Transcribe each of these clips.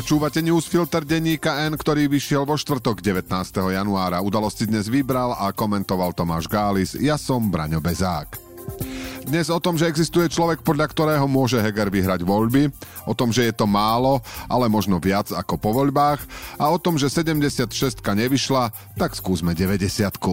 Počúvate newsfilter denníka N, ktorý vyšiel vo štvrtok 19. januára. Udalosti dnes vybral a komentoval Tomáš Gális. Ja som Braňo Bezák. Dnes o tom, že existuje človek, podľa ktorého môže Heger vyhrať voľby, o tom, že je to málo, ale možno viac ako po voľbách, a o tom, že 76-ka nevyšla, tak skúsme 90-ku.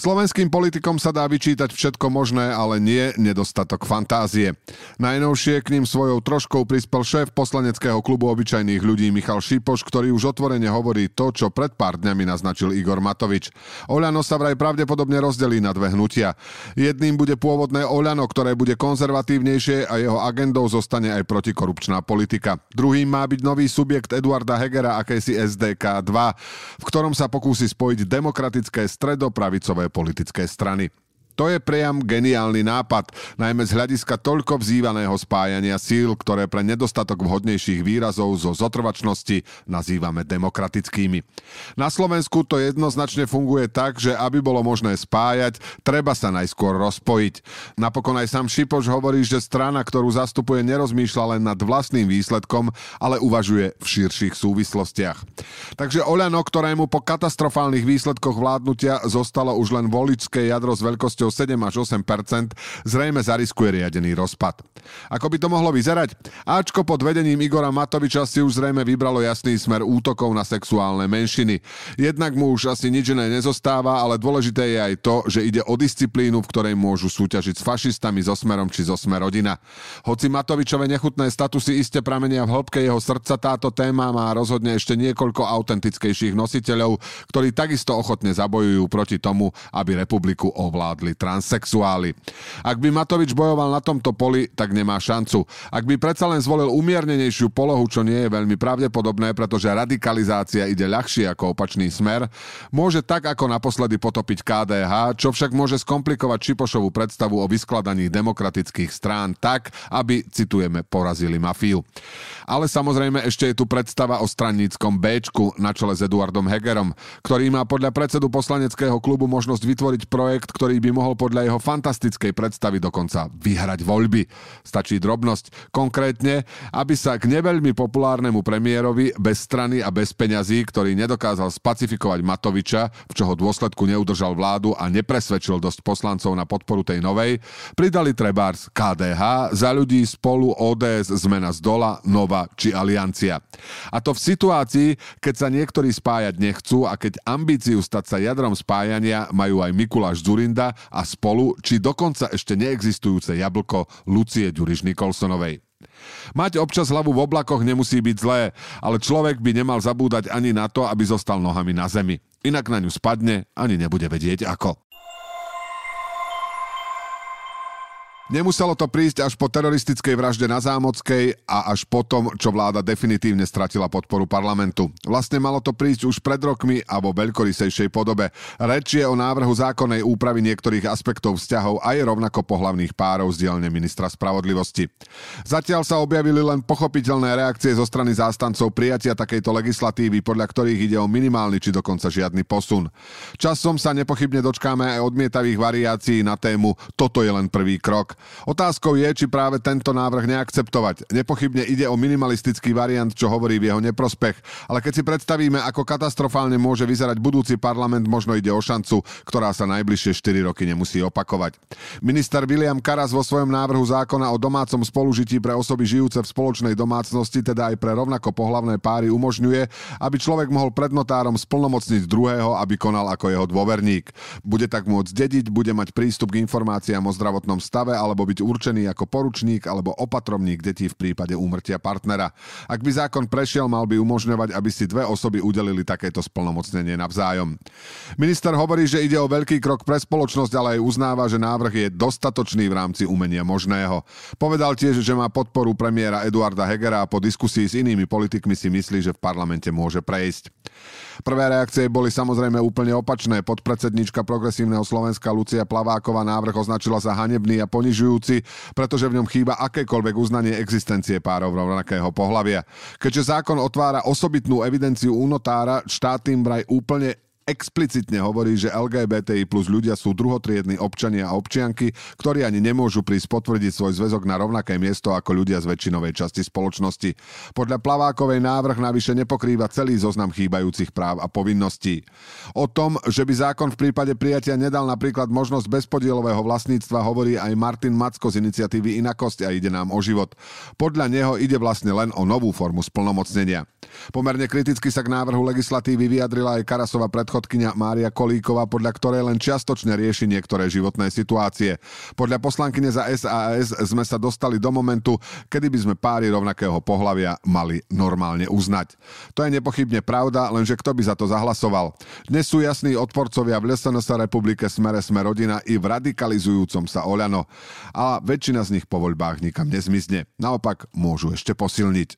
Slovenským politikom sa dá vyčítať všetko možné, ale nie nedostatok fantázie. Najnovšie k ním svojou troškou prispel šéf poslaneckého klubu obyčajných ľudí Michal Šipoš, ktorý už otvorene hovorí to, čo pred pár dňami naznačil Igor Matovič. OĽaNO sa vraj pravdepodobne rozdelí na dve hnutia. Jedným bude pôvodné OĽaNO, ktoré bude konzervatívnejšie a jeho agendou zostane aj protikorupčná politika. Druhým má byť nový subjekt Eduarda Hegera, akési SDK 2, v ktorom sa pokúsi spojiť demokratické stredopravicové politické strany. To je priam geniálny nápad, najmä z hľadiska toľko vzývaného spájania síl, ktoré pre nedostatok vhodnejších výrazov zo zotrvačnosti nazývame demokratickými. Na Slovensku to jednoznačne funguje tak, že aby bolo možné spájať, treba sa najskôr rozpojiť. Napokon aj sám Šipoš hovorí, že strana, ktorú zastupuje, nerozmýšľa len nad vlastným výsledkom, ale uvažuje v širších súvislostiach. Takže OĽaNO, ktorému po katastrofálnych výsledkoch vládnutia zostalo už len voličské jadro s veľkosťou 7-8%, zrejme zariskuje riadený rozpad. Ako by to mohlo vyzerať? Ačko pod vedením Igora Matoviča si už zrejme vybralo jasný smer útokov na sexuálne menšiny. Jednak mu už asi nič iné nezostáva, ale dôležité je aj to, že ide o disciplínu, v ktorej môžu súťažiť s fašistami, so Smerom či zo Sme Rodina. Hoci Matovičove nechutné statusy iste pramenia v hĺbke jeho srdca, táto téma má rozhodne ešte niekoľko autentickejších nositeľov, ktorí takisto ochotne zabojujú proti tomu, aby republiku ovládli transsexuáli. Ak by Matovič bojoval na tomto poli, tak nemá šancu. Ak by predsa len zvolil umiernenejšiu polohu, čo nie je veľmi pravdepodobné, pretože radikalizácia ide ľahšie ako opačný smer, môže tak ako naposledy potopiť KDH, čo však môže skomplikovať Šipošovu predstavu o vyskladaní demokratických strán tak, aby, citujeme, porazili mafiu. Ale samozrejme ešte je tu predstava o straníckom Bčku na čele s Eduardom Hegerom, ktorý má podľa predsedu poslaneckého klubu možnosť vytvoriť projekt, ktorý by mohol podľa jeho fantastickej predstavy dokonca vyhrať voľby. Stačí drobnosť. Konkrétne, aby sa k neveľmi populárnemu premiérovi bez strany a bez peňazí, ktorý nedokázal spacifikovať Matoviča, v čoho dôsledku neudržal vládu a nepresvedčil dosť poslancov na podporu tej novej, pridali trebárs KDH, Za ľudí, Spolu, ODS, Zmena z dola, Nova či Aliancia. A to v situácii, keď sa niektorí spájať nechcú a keď ambíciu stať sa jadrom spájania majú aj Mikuláš Zurinda a Spolu, či dokonca ešte neexistujúce jablko Lucie Ďuriš Nikolsonovej. Mať občas hlavu v oblakoch nemusí byť zlé, ale človek by nemal zabúdať ani na to, aby zostal nohami na zemi. Inak na ňu spadne, ani nebude vedieť ako. Nemuselo to prísť až po teroristickej vražde na Zámockej a až po tom, čo vláda definitívne stratila podporu parlamentu. Vlastne malo to prísť už pred rokmi a vo veľkorysejšej podobe. Reč je o návrhu zákonnej úpravy niektorých aspektov vzťahov aj rovnako pohlavných párov z dielne ministra spravodlivosti. Zatiaľ sa objavili len pochopiteľné reakcie zo strany zástancov prijatia takejto legislatívy, podľa ktorých ide o minimálny či dokonca žiadny posun. Časom sa nepochybne dočkáme aj odmietavých variácií na tému toto je len prvý krok. Otázkou je, či práve tento návrh neakceptovať. Nepochybne ide o minimalistický variant, čo hovorí v jeho neprospech, ale keď si predstavíme, ako katastrofálne môže vyzerať budúci parlament, možno ide o šancu, ktorá sa najbližšie 4 roky nemusí opakovať. Minister Viliam Karas vo svojom návrhu zákona o domácom spolužití pre osoby žijúce v spoločnej domácnosti, teda aj pre rovnako pohlavné páry, umožňuje, aby človek mohol pred notárom splnomocniť druhého, aby konal ako jeho dôverník. Bude tak môcť dediť, bude mať prístup k informáciám o zdravotnom stave, ale alebo byť určený ako poručník alebo opatrovník detí v prípade úmrtia partnera. Ak by zákon prešiel, mal by umožňovať, aby si dve osoby udelili takéto splnomocnenie navzájom. Minister hovorí, že ide o veľký krok pre spoločnosť, ale aj uznáva, že návrh je dostatočný v rámci umenia možného. Povedal tiež, že má podporu premiéra Eduarda Hegera a po diskusii s inými politikmi si myslí, že v parlamente môže prejsť. Prvé reakcie boli samozrejme úplne opačné. Podpredsedníčka Progresívneho Slovenska Lucia Plaváková návrh označila za hanebný a ponižujúci, pretože v ňom chýba akékoľvek uznanie existencie párov rovnakého pohlavia. Keďže zákon otvára osobitnú evidenciu u notára, štát tým vraj úplne explicitne hovorí, že LGBTI plus ľudia sú druhotriedni občania a občianky, ktorí ani nemôžu prísť potvrdiť svoj zväzok na rovnaké miesto ako ľudia z väčšinovej časti spoločnosti. Podľa Plavákovej návrh navyše nepokrýva celý zoznam chýbajúcich práv a povinností. O tom, že by zákon v prípade prijatia nedal napríklad možnosť bezpodielového vlastníctva, hovorí aj Martin Macko z iniciatívy Inakosť a ide nám o život. Podľa neho ide vlastne len o novú formu splnomocnenia. Pomerne kriticky sa k návrhu legislatívy vyjadrila aj Karasova predchodkyňa Mária Kolíková, podľa ktorej len čiastočne rieši niektoré životné situácie. Podľa poslankyne za SAS sme sa dostali do momentu, kedy by sme páry rovnakého pohlavia mali normálne uznať. To je nepochybne pravda, lenže kto by za to zahlasoval? Dnes sú jasní odporcovia v ĽSNS, Republike, Smere, Sme Rodina i v radikalizujúcom sa OĽaNO. A väčšina z nich po voľbách nikam nezmizne. Naopak môžu ešte posilniť.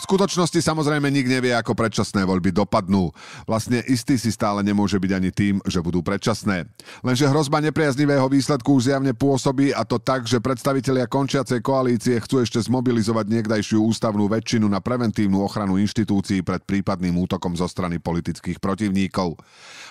V skutočnosti samozrejme nik nevie, ako predčasné voľby dopadnú. Vlastne istý si stále nemôže byť ani tým, že budú predčasné. Lenže hrozba nepriaznivého výsledku už zjavne pôsobí, a to tak, že predstavitelia končiacej koalície chcú ešte zmobilizovať niekdajšiu ústavnú väčšinu na preventívnu ochranu inštitúcií pred prípadným útokom zo strany politických protivníkov.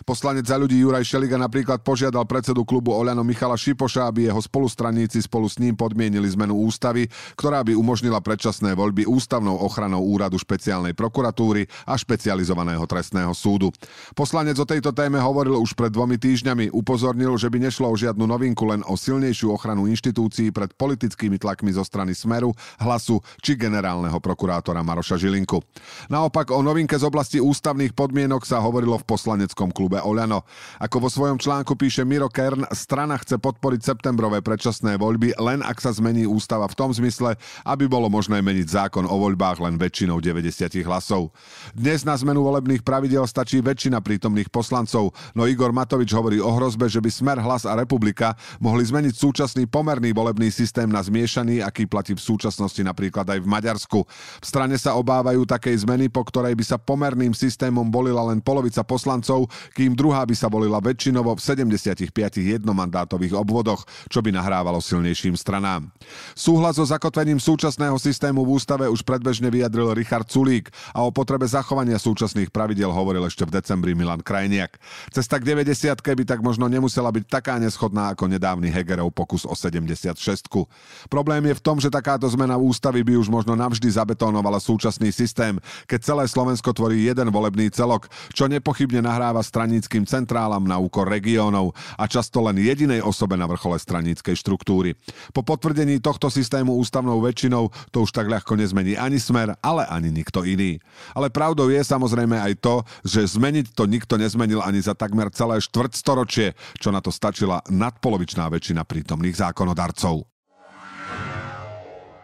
Poslanec Za ľudí Juraj Šeliga napríklad požiadal predsedu klubu OĽaNO Michala Šipoša, aby jeho spolustraníci spolu s ním podmienili zmenu ústavy, ktorá by umožnila predčasné voľby ústavnou ochranou úradu špeciálnej prokuratúry a špecializovaného trestného súdu. Poslanec o tejto téme hovoril už pred 2 týždňami. Upozornil, že by nešlo o žiadnu novinku, len o silnejšiu ochranu inštitúcií pred politickými tlakmi zo strany Smeru, Hlasu či generálneho prokurátora Maroša Žilinku. Naopak o novinke z oblasti ústavných podmienok sa hovorilo v poslaneckom klube OĽaNO. Ako vo svojom článku píše Miro Kern, strana chce podporiť septembrové predčasné voľby, len ak sa zmení ústava v tom zmysle, aby bolo možné meniť zákon o voľbách len väčšinou 90 hlasov. Dnes na zmenu volebných pravidel stačí väčšina prítomných poslancov, no Igor Matovič hovorí o hrozbe, že by Smer, Hlas a Republika mohli zmeniť súčasný pomerný volebný systém na zmiešaný, aký platí v súčasnosti napríklad aj v Maďarsku. V strane sa obávajú takej zmeny, po ktorej by sa pomerným systémom volila len polovica poslancov, kým druhá by sa volila väčšinovo v 75 jednomandátových obvodoch, čo by nahrávalo silnejším stranám. Súhlas so zakotvením súčasného systému v ústave už predbežne vyjadril Richard Culík a o potrebe zachovania súčasných pravidel hovoril ešte v decembri Milan Krajniak. Cesta k 90-ke by tak možno nemusela byť taká neschodná ako nedávny Hegerov pokus o 76-ku. Problém je v tom, že takáto zmena ústavy by už možno navždy zabetonovala súčasný systém, keď celé Slovensko tvorí jeden volebný celok, čo nepochybne nahráva straníckym centrálam na úkor regiónov a často len jedinej osobe na vrchole straníckej štruktúry. Po potvrdení tohto systému ústavnou väčšinou to už tak ľahko nezmení ani Smer, ale ani nikto iný. Ale pravdou je samozrejme aj to, že zmeniť to nikto nezmenil ani za takmer celé štvrtstoročie, čo na to stačila nadpolovičná väčšina prítomných zákonodarcov.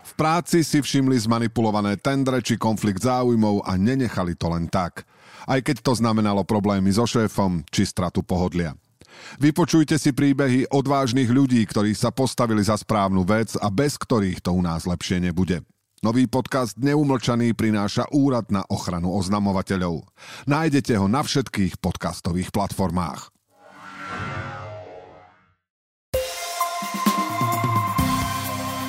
V práci si všimli zmanipulované tendre či konflikt záujmov a nenechali to len tak. Aj keď to znamenalo problémy so šéfom či stratu pohodlia. Vypočujte si príbehy odvážnych ľudí, ktorí sa postavili za správnu vec a bez ktorých to u nás lepšie nebude. Nový podcast Neumlčaný prináša Úrad na ochranu oznamovateľov. Nájdete ho na všetkých podcastových platformách.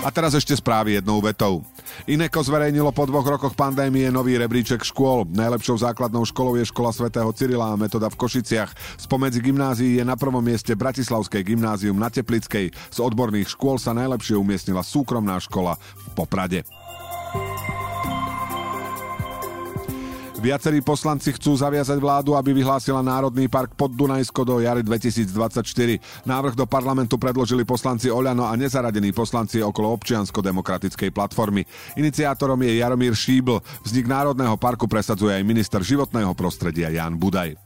A teraz ešte správy jednou vetou. INEKO zverejnilo po 2 rokoch pandémie nový rebríček škôl. Najlepšou základnou školou je škola svätého Cyrila a Metoda v Košiciach. Spomedzi gymnázií je na prvom mieste Bratislavské gymnázium na Teplickej. Z odborných škôl sa najlepšie umiestnila súkromná škola v Poprade. Viacerí poslanci chcú zaviazať vládu, aby vyhlásila Národný park Poddunajsko do jary 2024. Návrh do parlamentu predložili poslanci OĽaNO a nezaradení poslanci okolo Občiansko-demokratickej platformy. Iniciátorom je Jaromír Šíbl. Vznik Národného parku presadzuje aj minister životného prostredia Ján Budaj.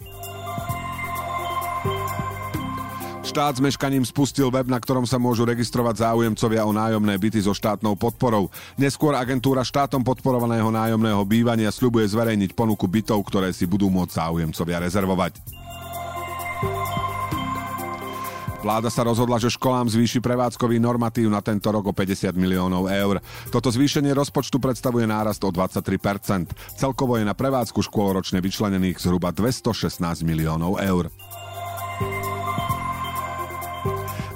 Štát s meškaním spustil web, na ktorom sa môžu registrovať záujemcovia o nájomné byty so štátnou podporou. Neskôr agentúra štátom podporovaného nájomného bývania sľubuje zverejniť ponuku bytov, ktoré si budú môcť záujemcovia rezervovať. Vláda sa rozhodla, že školám zvýši prevádzkový normatív na tento rok o 50 miliónov eur. Toto zvýšenie rozpočtu predstavuje nárast o 23%. Celkovo je na prevádzku škôl ročne vyčlenených zhruba 216 miliónov eur.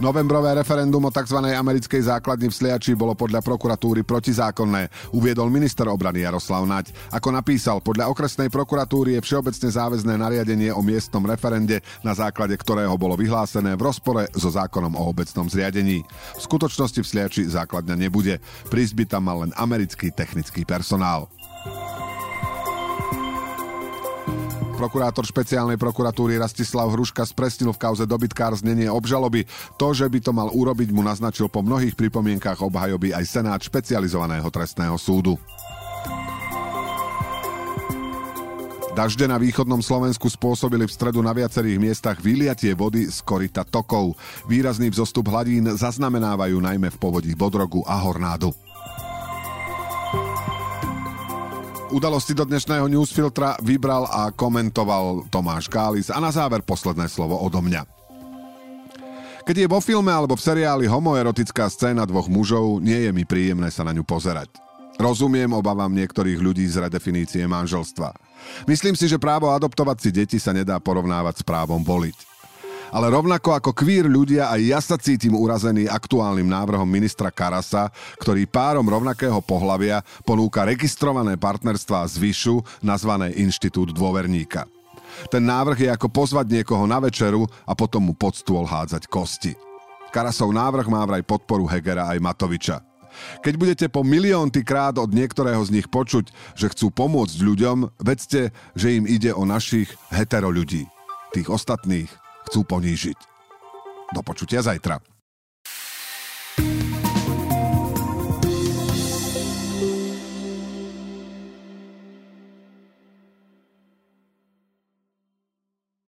Novembrové referendum o tzv. Americkej základni v Sliači bolo podľa prokuratúry protizákonné, uviedol minister obrany Jaroslav Naď. Ako napísal, podľa okresnej prokuratúry je všeobecne záväzné nariadenie o miestnom referende, na základe ktorého bolo vyhlásené v rozpore so zákonom o obecnom zriadení. V skutočnosti v Sliači základňa nebude. Prísby tam mal len americký technický personál. Prokurátor špeciálnej prokuratúry Rastislav Hruška spresnil v kauze dobytkár znenie obžaloby. To, že by to mal urobiť, mu naznačil po mnohých pripomienkach obhajoby aj Senát špecializovaného trestného súdu. Dažde na východnom Slovensku spôsobili v stredu na viacerých miestach vyliatie vody z koryta tokov. Výrazný vzostup hladín zaznamenávajú najmä v povodí Bodrogu a Hornádu. Udalosti do dnešného newsfiltra vybral a komentoval Tomáš Gális a na záver posledné slovo odo mňa. Keď je vo filme alebo v seriáli homoerotická scéna dvoch mužov, nie je mi príjemné sa na ňu pozerať. Rozumiem obavám niektorých ľudí z redefinície manželstva. Myslím si, že právo adoptovať si deti sa nedá porovnávať s právom voliť. Ale rovnako ako queer ľudia, aj ja sa cítim urazený aktuálnym návrhom ministra Karasa, ktorý párom rovnakého pohlavia ponúka registrované partnerstvá z VIŠu, nazvané Inštitút dôverníka. Ten návrh je ako pozvať niekoho na večeru a potom mu pod stôl hádzať kosti. Karasov návrh má vraj podporu Hegera aj Matoviča. Keď budete po miliónty krát od niektorého z nich počuť, že chcú pomôcť ľuďom, vedzte, že im ide o našich hetero ľudí. Tých ostatných chcú ponížiť. Do počutia zajtra.